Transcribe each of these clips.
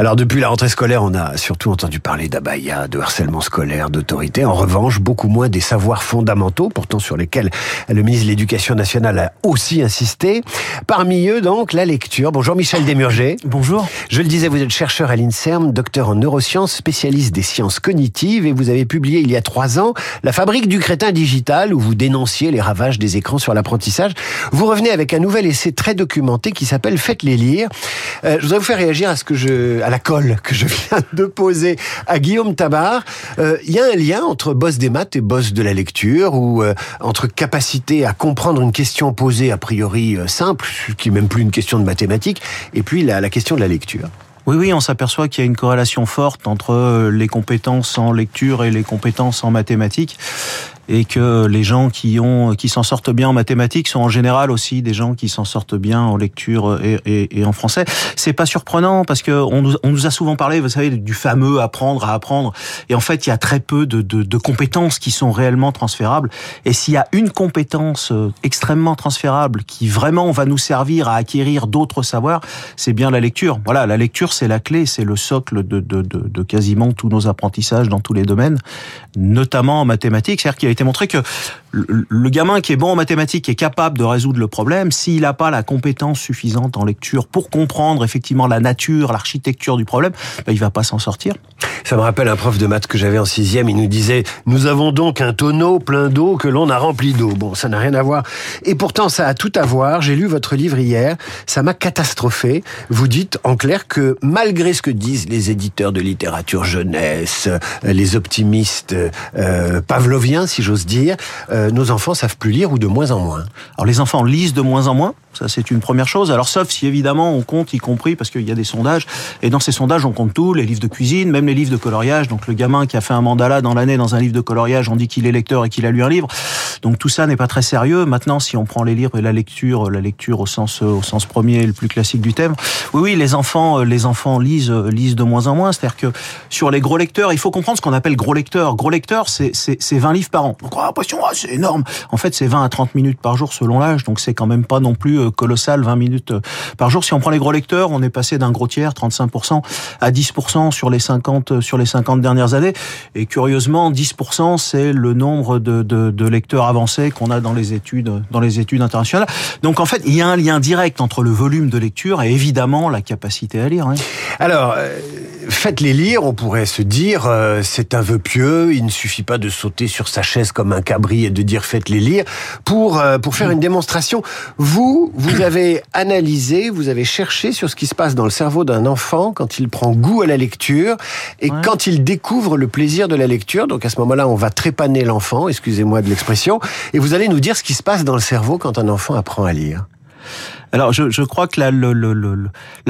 Alors depuis la rentrée scolaire, on a surtout entendu parler d'abaya, de harcèlement scolaire, d'autorité. En revanche, beaucoup moins des savoirs fondamentaux, pourtant sur lesquels le ministre de l'Éducation nationale a aussi insisté. Parmi eux, donc, la lecture. Bonjour Michel Desmurget. Bonjour. Je le disais, vous êtes chercheur à l'INSERM, docteur en neurosciences, spécialiste des sciences cognitives, et vous avez publié il y a 3 ans « La Fabrique du Crétin Digital » où vous dénonciez les ravages des écrans sur l'apprentissage. Vous revenez avec un nouvel essai très documenté qui s'appelle « Faites-les lire ». Je voudrais vous faire réagir à la colle que je viens de poser à Guillaume Tabard. Il y a un lien entre boss des maths et boss de la lecture, ou entre capacité à comprendre une question posée a priori simple, qui n'est même plus une question de mathématiques, et puis la question de la lecture. Oui, on s'aperçoit qu'il y a une corrélation forte entre les compétences en lecture et les compétences en mathématiques, et que les gens qui s'en sortent bien en mathématiques sont en général aussi des gens qui s'en sortent bien en lecture et en français. C'est pas surprenant parce que on nous a souvent parlé, vous savez, du fameux apprendre à apprendre, et en fait il y a très peu de compétences qui sont réellement transférables. Et s'il y a une compétence extrêmement transférable qui vraiment va nous servir à acquérir d'autres savoirs, c'est bien la lecture. Voilà, la lecture c'est la clé, c'est le socle de quasiment tous nos apprentissages dans tous les domaines, notamment en mathématiques. C'est-à-dire qu'il a été montré que le gamin qui est bon en mathématiques est capable de résoudre le problème. S'il n'a pas la compétence suffisante en lecture pour comprendre effectivement la nature, l'architecture du problème, ben il ne va pas s'en sortir. Ça me rappelle un prof de maths que j'avais en 6e. Il nous disait « Nous avons donc un tonneau plein d'eau que l'on a rempli d'eau ». Bon, ça n'a rien à voir. Et pourtant, ça a tout à voir. J'ai lu votre livre hier. Ça m'a catastrophé. Vous dites en clair que malgré ce que disent les éditeurs de littérature jeunesse, les optimistes pavloviens, si j'ose dire, nos enfants savent plus lire, ou de moins en moins. Alors les enfants lisent de moins en moins, ça c'est une première chose. Alors sauf si évidemment on compte, y compris parce qu'il y a des sondages, et dans ces sondages on compte tout, les livres de cuisine, même les livres de coloriage. Donc le gamin qui a fait un mandala dans l'année dans un livre de coloriage, on dit qu'il est lecteur et qu'il a lu un livre. Donc tout ça n'est pas très sérieux. Maintenant si on prend les livres et la lecture au sens premier et le plus classique du thème, oui, les enfants lisent de moins en moins. C'est-à-dire que sur les gros lecteurs, il faut comprendre ce qu'on appelle gros lecteurs. Gros lecteurs, c'est 20 livres par an. Donc on a l'impression, c'est énorme. En fait, c'est 20 à 30 minutes par jour selon l'âge, donc c'est quand même pas non plus colossal, 20 minutes par jour. Si on prend les gros lecteurs, on est passé d'un gros tiers, 35%, à 10% sur les 50 dernières années. Et curieusement, 10%, c'est le nombre de lecteurs avancés qu'on a dans les études internationales. Donc en fait, il y a un lien direct entre le volume de lecture et évidemment la capacité à lire. Hein. Alors, faites-les lire, on pourrait se dire, c'est un vœu pieux, il ne suffit pas de sauter sur sa chaise comme un cabri et de dire faites-les lire, pour faire une démonstration. Vous avez analysé, vous avez cherché sur ce qui se passe dans le cerveau d'un enfant quand il prend goût à la lecture et quand il découvre le plaisir de la lecture. Donc à ce moment-là, on va trépaner l'enfant, excusez-moi de l'expression, et vous allez nous dire ce qui se passe dans le cerveau quand un enfant apprend à lire. Alors, je crois que la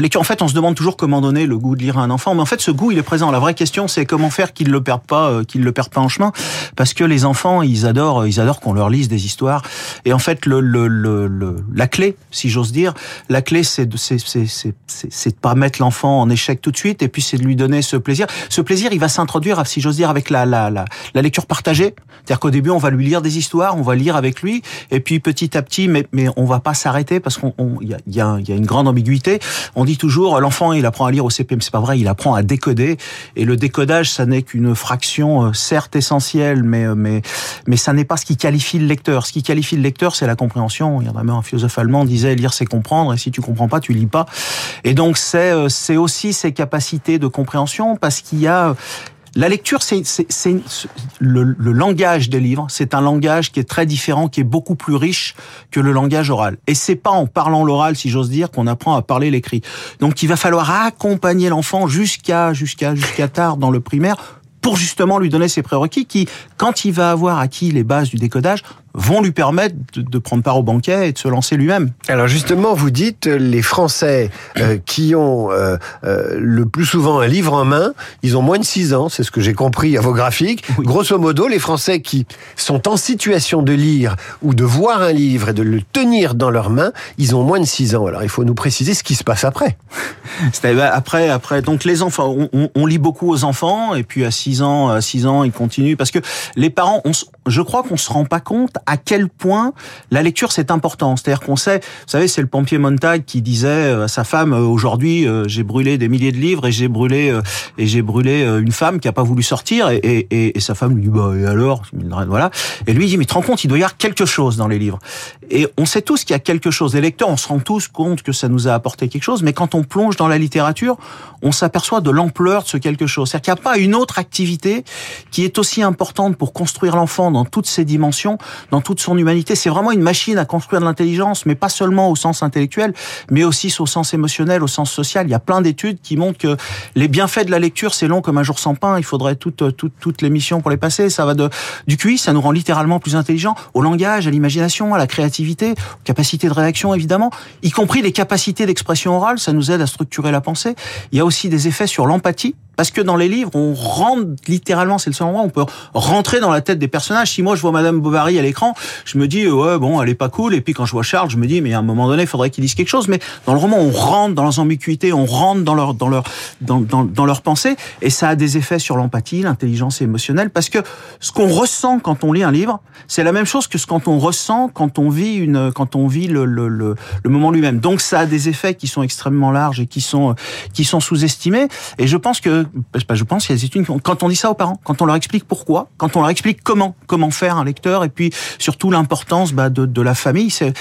lecture, en fait, on se demande toujours comment donner le goût de lire à un enfant, mais en fait, ce goût, il est présent. La vraie question, c'est comment faire qu'il le perde pas en chemin, parce que les enfants, ils adorent qu'on leur lise des histoires. Et en fait, la clé, si j'ose dire, c'est de pas mettre l'enfant en échec tout de suite, et puis c'est de lui donner ce plaisir. Ce plaisir, il va s'introduire, si j'ose dire, avec la lecture partagée. C'est-à-dire qu'au début, on va lui lire des histoires, on va lire avec lui, et puis petit à petit, mais on va pas s'arrêter parce qu'on il y a une grande ambiguïté. On dit toujours, l'enfant, il apprend à lire au CP, mais c'est pas vrai, il apprend à décoder. Et le décodage, ça n'est qu'une fraction, certes essentielle, mais ça n'est pas ce qui qualifie le lecteur. Ce qui qualifie le lecteur, c'est la compréhension. Il y en a même un philosophe allemand qui disait, lire, c'est comprendre, et si tu comprends pas, tu lis pas. Et donc, c'est aussi ces capacités de compréhension, parce qu'il y a... La lecture, c'est le langage des livres, c'est un langage qui est très différent, qui est beaucoup plus riche que le langage oral. Et c'est pas en parlant l'oral, si j'ose dire, qu'on apprend à parler l'écrit. Donc il va falloir accompagner l'enfant jusqu'à tard dans le primaire, pour justement lui donner ses prérequis qui, quand il va avoir acquis les bases du décodage, vont lui permettre de prendre part au banquet et de se lancer lui-même. Alors justement, vous dites, les Français qui ont le plus souvent un livre en main, ils ont moins de 6 ans, c'est ce que j'ai compris à vos graphiques. Oui. Grosso modo, les Français qui sont en situation de lire ou de voir un livre et de le tenir dans leurs mains, ils ont moins de 6 ans. Alors il faut nous préciser ce qui se passe après. Après, donc les enfants, on lit beaucoup aux enfants, et puis à 6 ans, ils continuent, parce que les parents, je crois qu'on se rend pas compte à quel point la lecture c'est important. C'est-à-dire qu'on sait, vous savez, c'est le pompier Montag qui disait à sa femme aujourd'hui j'ai brûlé des milliers de livres et j'ai brûlé une femme qui a pas voulu sortir et sa femme lui dit bah et alors voilà, et lui il dit mais tu te rends compte il doit y avoir quelque chose dans les livres. Et on sait tous qu'il y a quelque chose. Les lecteurs, on se rend tous compte que ça nous a apporté quelque chose, mais quand on plonge dans la littérature, on s'aperçoit de l'ampleur de ce quelque chose. C'est-à-dire qu'il n'y a pas une autre activité qui est aussi importante pour construire l'enfant dans toutes ses dimensions, dans toute son humanité. C'est vraiment une machine à construire de l'intelligence, mais pas seulement au sens intellectuel, mais aussi au sens émotionnel, au sens social. Il y a plein d'études qui montrent que les bienfaits de la lecture, c'est long comme un jour sans pain. Il faudrait toute l'émission pour les passer. Ça va du QI, ça nous rend littéralement plus intelligents, au langage, à l'imagination, à la créativité, aux capacités de réaction, évidemment, y compris les capacités d'expression orale. Ça nous aide à structurer la pensée. Il y a aussi des effets sur l'empathie. Parce que dans les livres, on rentre littéralement, c'est le seul endroit où on peut rentrer dans la tête des personnages. Si moi je vois Madame Bovary à l'écran, je me dis ouais bon, elle est pas cool. Et puis quand je vois Charles, je me dis mais à un moment donné, il faudrait qu'il dise quelque chose. Mais dans le roman, on rentre dans leurs ambiguïtés, on rentre dans leur pensée, et ça a des effets sur l'empathie, l'intelligence émotionnelle. Parce que ce qu'on ressent quand on lit un livre, c'est la même chose que ce qu'on ressent quand on vit le moment lui-même. Donc ça a des effets qui sont extrêmement larges et qui sont sous-estimés. Et je pense qu'il y a des études quand on dit ça aux parents, quand on leur explique pourquoi, quand on leur explique comment faire un lecteur, et puis surtout l'importance de la famille. C'est,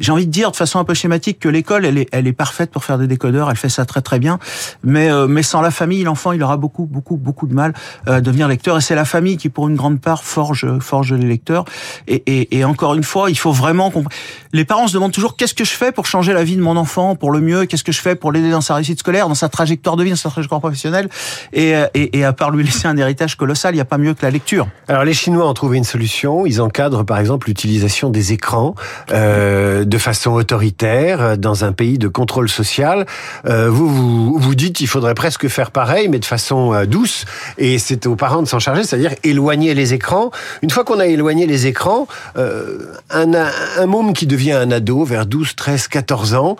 j'ai envie de dire de façon un peu schématique que l'école elle est parfaite pour faire des décodeurs, elle fait ça très très bien, mais sans la famille, l'enfant il aura beaucoup de mal à devenir lecteur. Et c'est la famille qui pour une grande part forge les lecteurs. Et encore une fois, il faut vraiment les parents se demandent toujours qu'est-ce que je fais pour changer la vie de mon enfant pour le mieux, qu'est-ce que je fais pour l'aider dans sa réussite scolaire, dans sa trajectoire de vie, dans sa trajectoire professionnelle. Et à part lui laisser un héritage colossal, il n'y a pas mieux que la lecture. Alors les Chinois ont trouvé une solution, ils encadrent par exemple l'utilisation des écrans de façon autoritaire dans un pays de contrôle social. Vous dites il faudrait presque faire pareil mais de façon douce, et c'est aux parents de s'en charger, c'est-à-dire éloigner les écrans. Une fois qu'on a éloigné les écrans, un môme qui devient un ado vers 12, 13, 14 ans,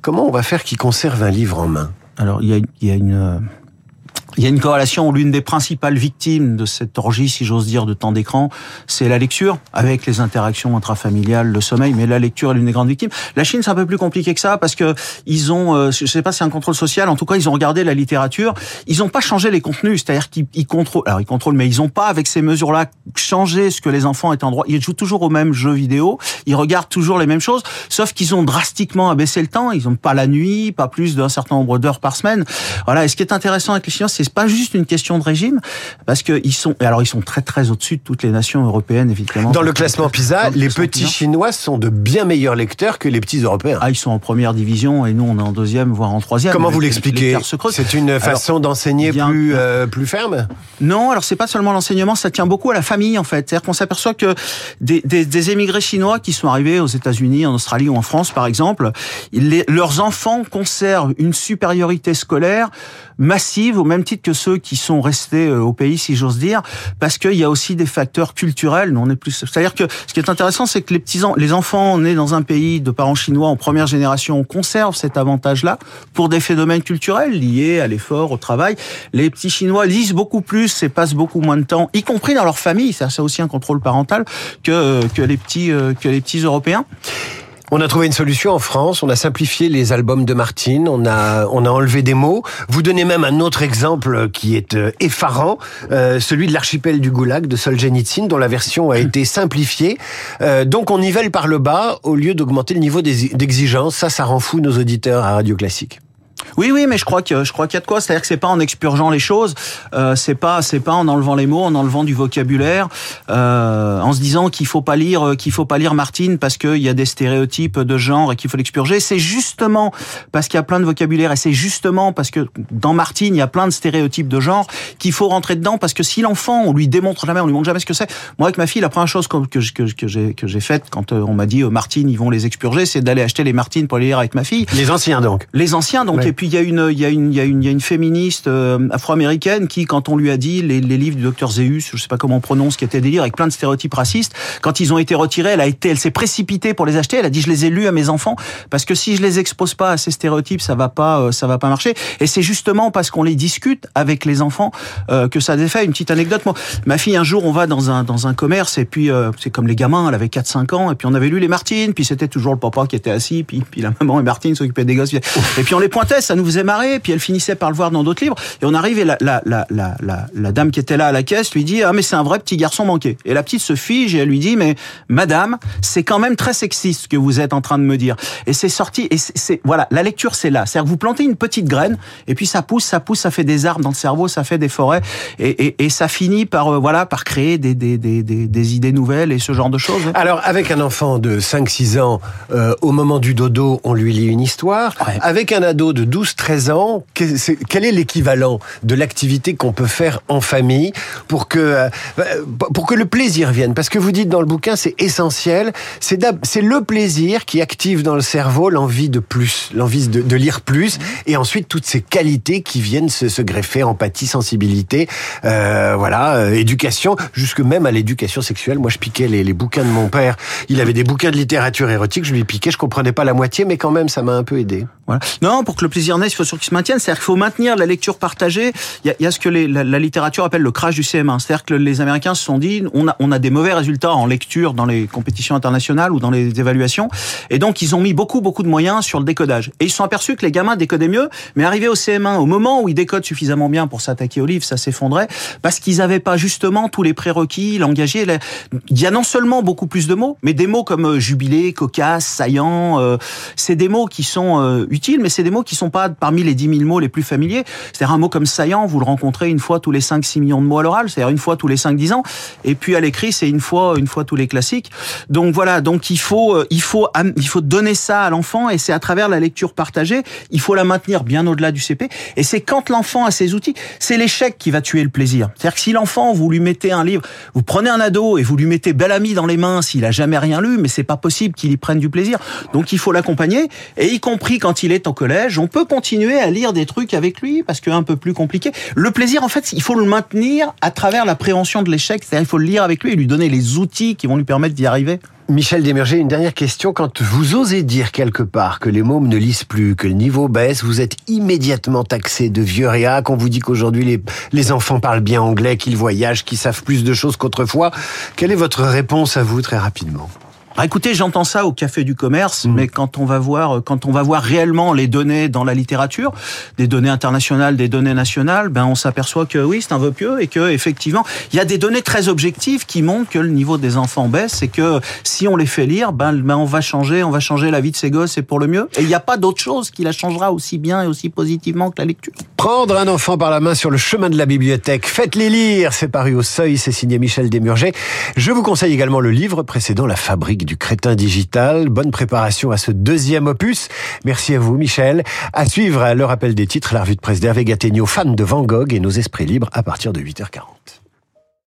comment on va faire qu'il conserve un livre en main? Alors il y a une corrélation où l'une des principales victimes de cette orgie, si j'ose dire, de temps d'écran, c'est la lecture, avec les interactions intrafamiliales, le sommeil, mais la lecture est l'une des grandes victimes. La Chine, c'est un peu plus compliqué que ça, parce que ils ont, je sais pas si c'est un contrôle social, en tout cas, ils ont regardé la littérature, ils ont pas changé les contenus, c'est-à-dire qu'ils contrôlent, mais ils ont pas, avec ces mesures-là, changé ce que les enfants étaient en droit. Ils jouent toujours aux mêmes jeux vidéo, ils regardent toujours les mêmes choses, sauf qu'ils ont drastiquement abaissé le temps, ils ont pas la nuit, pas plus d'un certain nombre d'heures par semaine. Voilà. Et ce qui est intéressant avec les Chinois, c'est pas juste une question de régime, parce que ils sont très très au-dessus de toutes les nations européennes, évidemment. Dans le classement PISA, les petits Chinois sont de bien meilleurs lecteurs que les petits Européens. Ah, ils sont en première division et nous on est en deuxième, voire en troisième. Comment vous l'expliquez? C'est une façon d'enseigner plus ferme? Non, alors c'est pas seulement l'enseignement, ça tient beaucoup à la famille en fait. C'est-à-dire qu'on s'aperçoit que des émigrés chinois qui sont arrivés aux États-Unis, en Australie ou en France par exemple, leurs enfants conservent une supériorité scolaire massive au même titre que ceux qui sont restés au pays, si j'ose dire, parce qu'il y a aussi des facteurs culturels. Nous, on est plus, c'est-à-dire que ce qui est intéressant, c'est que les enfants nés dans un pays de parents chinois en première génération conservent cet avantage-là pour des phénomènes culturels liés à l'effort, au travail. Les petits Chinois lisent beaucoup plus et passent beaucoup moins de temps, y compris dans leur famille. C'est aussi un contrôle parental que les petits Européens. On a trouvé une solution en France, on a simplifié les albums de Martine, on a enlevé des mots. Vous donnez même un autre exemple qui est effarant, celui de l'archipel du Goulag de Solzhenitsyn, dont la version a été simplifiée. Donc on nivelle par le bas au lieu d'augmenter le niveau d'exigence. Ça rend fou nos auditeurs à Radio Classique. Oui, mais je crois qu'il y a de quoi. C'est-à-dire que c'est pas en expurgeant les choses, c'est pas en enlevant les mots, en enlevant du vocabulaire, en se disant qu'il faut pas lire Martine parce qu'il y a des stéréotypes de genre et qu'il faut l'expurger. C'est justement parce qu'il y a plein de vocabulaire et c'est justement parce que dans Martine il y a plein de stéréotypes de genre qu'il faut rentrer dedans, parce que si l'enfant on lui montre jamais ce que c'est. Moi avec ma fille, la première chose que j'ai faite quand on m'a dit Martine ils vont les expurger, c'est d'aller acheter les Martines pour les lire avec ma fille. Les anciens donc. Et puis il y a une féministe afro-américaine qui, quand on lui a dit les livres du Docteur Zeus, je sais pas comment on prononce, qui étaient des livres avec plein de stéréotypes racistes, quand ils ont été retirés, elle s'est précipitée pour les acheter. Elle a dit je les ai lus à mes enfants parce que si je les expose pas à ces stéréotypes, ça va pas marcher. Et c'est justement parce qu'on les discute avec les enfants que ça défait. Une petite anecdote. Moi, ma fille, un jour, on va dans un commerce et puis c'est comme les gamins. Elle avait 4-5 ans et puis on avait lu les Martine. Puis c'était toujours le papa qui était assis, puis la maman et Martine s'occupaient des gosses. Et puis on les pointait, ça nous faisait marrer. Puis elle finissait par le voir dans d'autres livres. Et on arrive et la dame qui était là à la caisse lui dit ah mais c'est un vrai petit garçon manqué. Et la petite se fige et elle lui dit mais madame, c'est quand même très sexiste ce que vous êtes en train de me dire. Et c'est sorti. Et c'est voilà, la lecture c'est là. C'est-à-dire que vous plantez une petite graine et puis ça pousse, ça fait des arbres dans le cerveau, ça fait des forêts et ça finit par par créer des idées nouvelles et ce genre de choses. Alors avec un enfant de 5-6 ans, au moment du dodo, on lui lit une histoire. Ouais. Avec un ado de 12-13 ans, quel est l'équivalent de l'activité qu'on peut faire en famille pour que le plaisir vienne? Parce que vous dites dans le bouquin, c'est essentiel, c'est le plaisir qui active dans le cerveau l'envie de plus, l'envie de lire plus, et ensuite toutes ces qualités qui viennent se greffer, empathie, sensibilité, éducation, jusque même à l'éducation sexuelle. Moi, je piquais les bouquins de mon père. Il avait des bouquins de littérature érotique, je lui piquais, je comprenais pas la moitié, mais quand même, ça m'a un peu aidé. Voilà. Non, pour que le plaisir naisse, il faut surtout qu'il se maintienne. C'est-à-dire qu'il faut maintenir la lecture partagée. Il y a ce que la littérature appelle le crash du CM1. C'est-à-dire que les Américains se sont dit, on a des mauvais résultats en lecture dans les compétitions internationales ou dans les évaluations. Et donc, ils ont mis beaucoup de moyens sur le décodage. Et ils se sont aperçus que les gamins décodaient mieux, mais arrivés au CM1, au moment où ils décodent suffisamment bien pour s'attaquer aux livres, ça s'effondrait, parce qu'ils n'avaient pas justement tous les prérequis, langagiers. Il y a non seulement beaucoup plus de mots, mais des mots comme jubilé, cocasse, saillant, c'est des mots qui sont utiles, mais c'est des mots qui ne sont pas parmi les 10 000 mots les plus familiers. C'est-à-dire un mot comme saillant, vous le rencontrez une fois tous les 5-6 millions de mots à l'oral, c'est-à-dire une fois tous les 5-10 ans, et puis à l'écrit, c'est une fois tous les classiques. Donc voilà, donc il faut donner ça à l'enfant, et c'est à travers la lecture partagée, il faut la maintenir bien au-delà du CP, et c'est quand l'enfant a ses outils, c'est l'échec qui va tuer le plaisir. C'est-à-dire que si l'enfant, vous lui mettez un livre, vous prenez un ado et vous lui mettez Bel Ami dans les mains, s'il a jamais rien lu, mais c'est pas possible qu'il y prenne du plaisir. Donc il faut l'accompagner, et y compris quand il est en collège, on peut continuer à lire des trucs avec lui, parce que un peu plus compliqué. Le plaisir, en fait, il faut le maintenir à travers la prévention de l'échec, c'est-à-dire il faut le lire avec lui et lui donner les outils qui vont lui permettre d'y arriver. Michel Desmurget, une dernière question. Quand vous osez dire quelque part que les mômes ne lisent plus, que le niveau baisse, vous êtes immédiatement taxé de vieux réac. On vous dit qu'aujourd'hui les enfants parlent bien anglais, qu'ils voyagent, qu'ils savent plus de choses qu'autrefois. Quelle est votre réponse à vous, très rapidement? Écoutez, j'entends ça au café du commerce, mais quand on va voir réellement les données dans la littérature, des données internationales, des données nationales, ben on s'aperçoit que oui, c'est un vœu pieux et que effectivement, il y a des données très objectives qui montrent que le niveau des enfants baisse et que si on les fait lire, ben on va changer la vie de ces gosses et pour le mieux. Et il n'y a pas d'autre chose qui la changera aussi bien et aussi positivement que la lecture. Prendre un enfant par la main sur le chemin de la bibliothèque, faites-les lire, c'est paru au Seuil, c'est signé Michel Desmurget. Je vous conseille également le livre précédent, La Fabrique du Crétin Digital. Bonne préparation à ce deuxième opus. Merci à vous, Michel. À suivre, le rappel des titres, la revue de presse d'Hervé Gattegno, fan de Van Gogh et nos esprits libres à partir de 8h40.